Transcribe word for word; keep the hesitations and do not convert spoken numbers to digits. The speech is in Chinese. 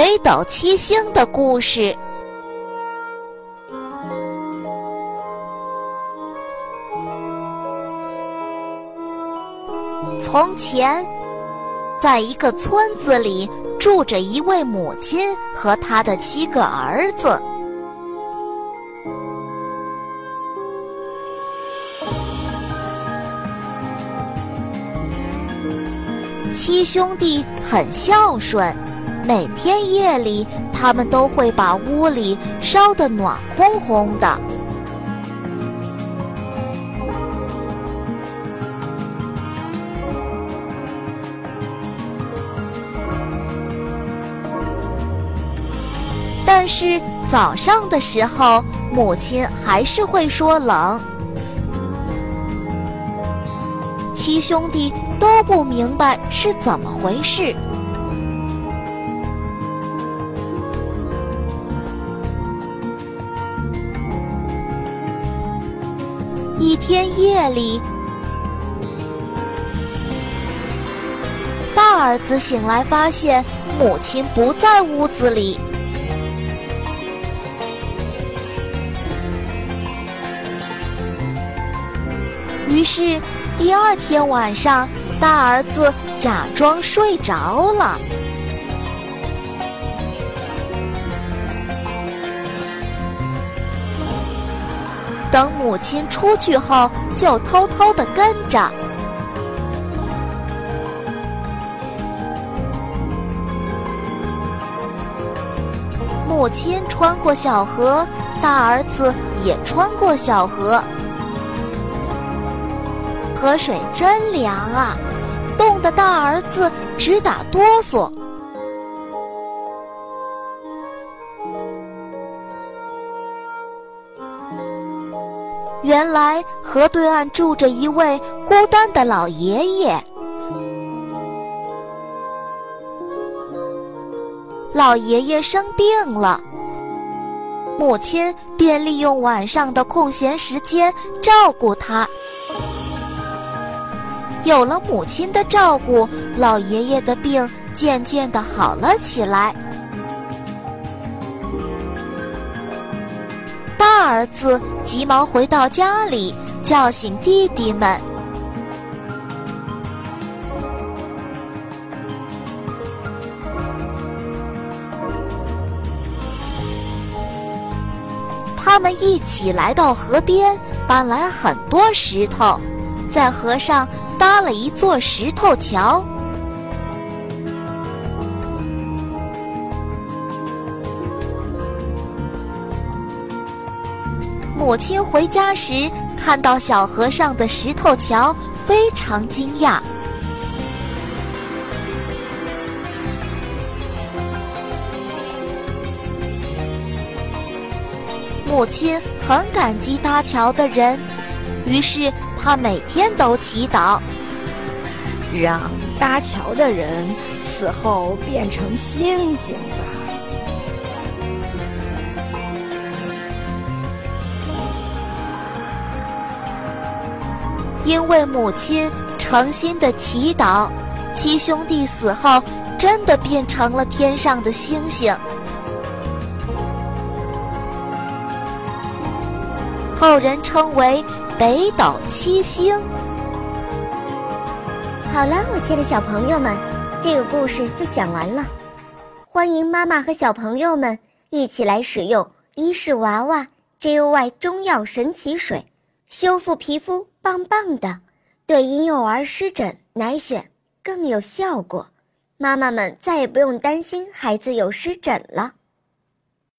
北斗七星的故事。从前，在一个村子里住着一位母亲和她的七个儿子。七兄弟很孝顺，每天夜里他们都会把屋里烧得暖烘烘的。但是早上的时候，母亲还是会说冷。七兄弟都不明白是怎么回事。一天夜里，大儿子醒来发现母亲不在屋子里。于是第二天晚上，大儿子假装睡着了。等母亲出去后，就偷偷地跟着。母亲穿过小河，大儿子也穿过小河。河水真凉啊，冻得大儿子直打哆嗦。原来河对岸住着一位孤单的老爷爷。老爷爷生病了，母亲便利用晚上的空闲时间照顾他。有了母亲的照顾，老爷爷的病渐渐地好了起来。大儿子急忙回到家里，叫醒弟弟们。他们一起来到河边，搬来很多石头，在河上搭了一座石头桥。母亲回家时看到小河上的石头桥，非常惊讶。母亲很感激搭桥的人，于是他每天都祈祷，让搭桥的人死后变成星星吧。因为母亲诚心的祈祷，七兄弟死后真的变成了天上的星星。后人称为北斗七星。好了，我亲爱的小朋友们，这个故事就讲完了。欢迎妈妈和小朋友们一起来使用伊氏娃娃 J O Y 中药神奇水，修复皮肤棒棒的，对婴幼儿湿疹、奶癣更有效果。妈妈们再也不用担心孩子有湿疹了。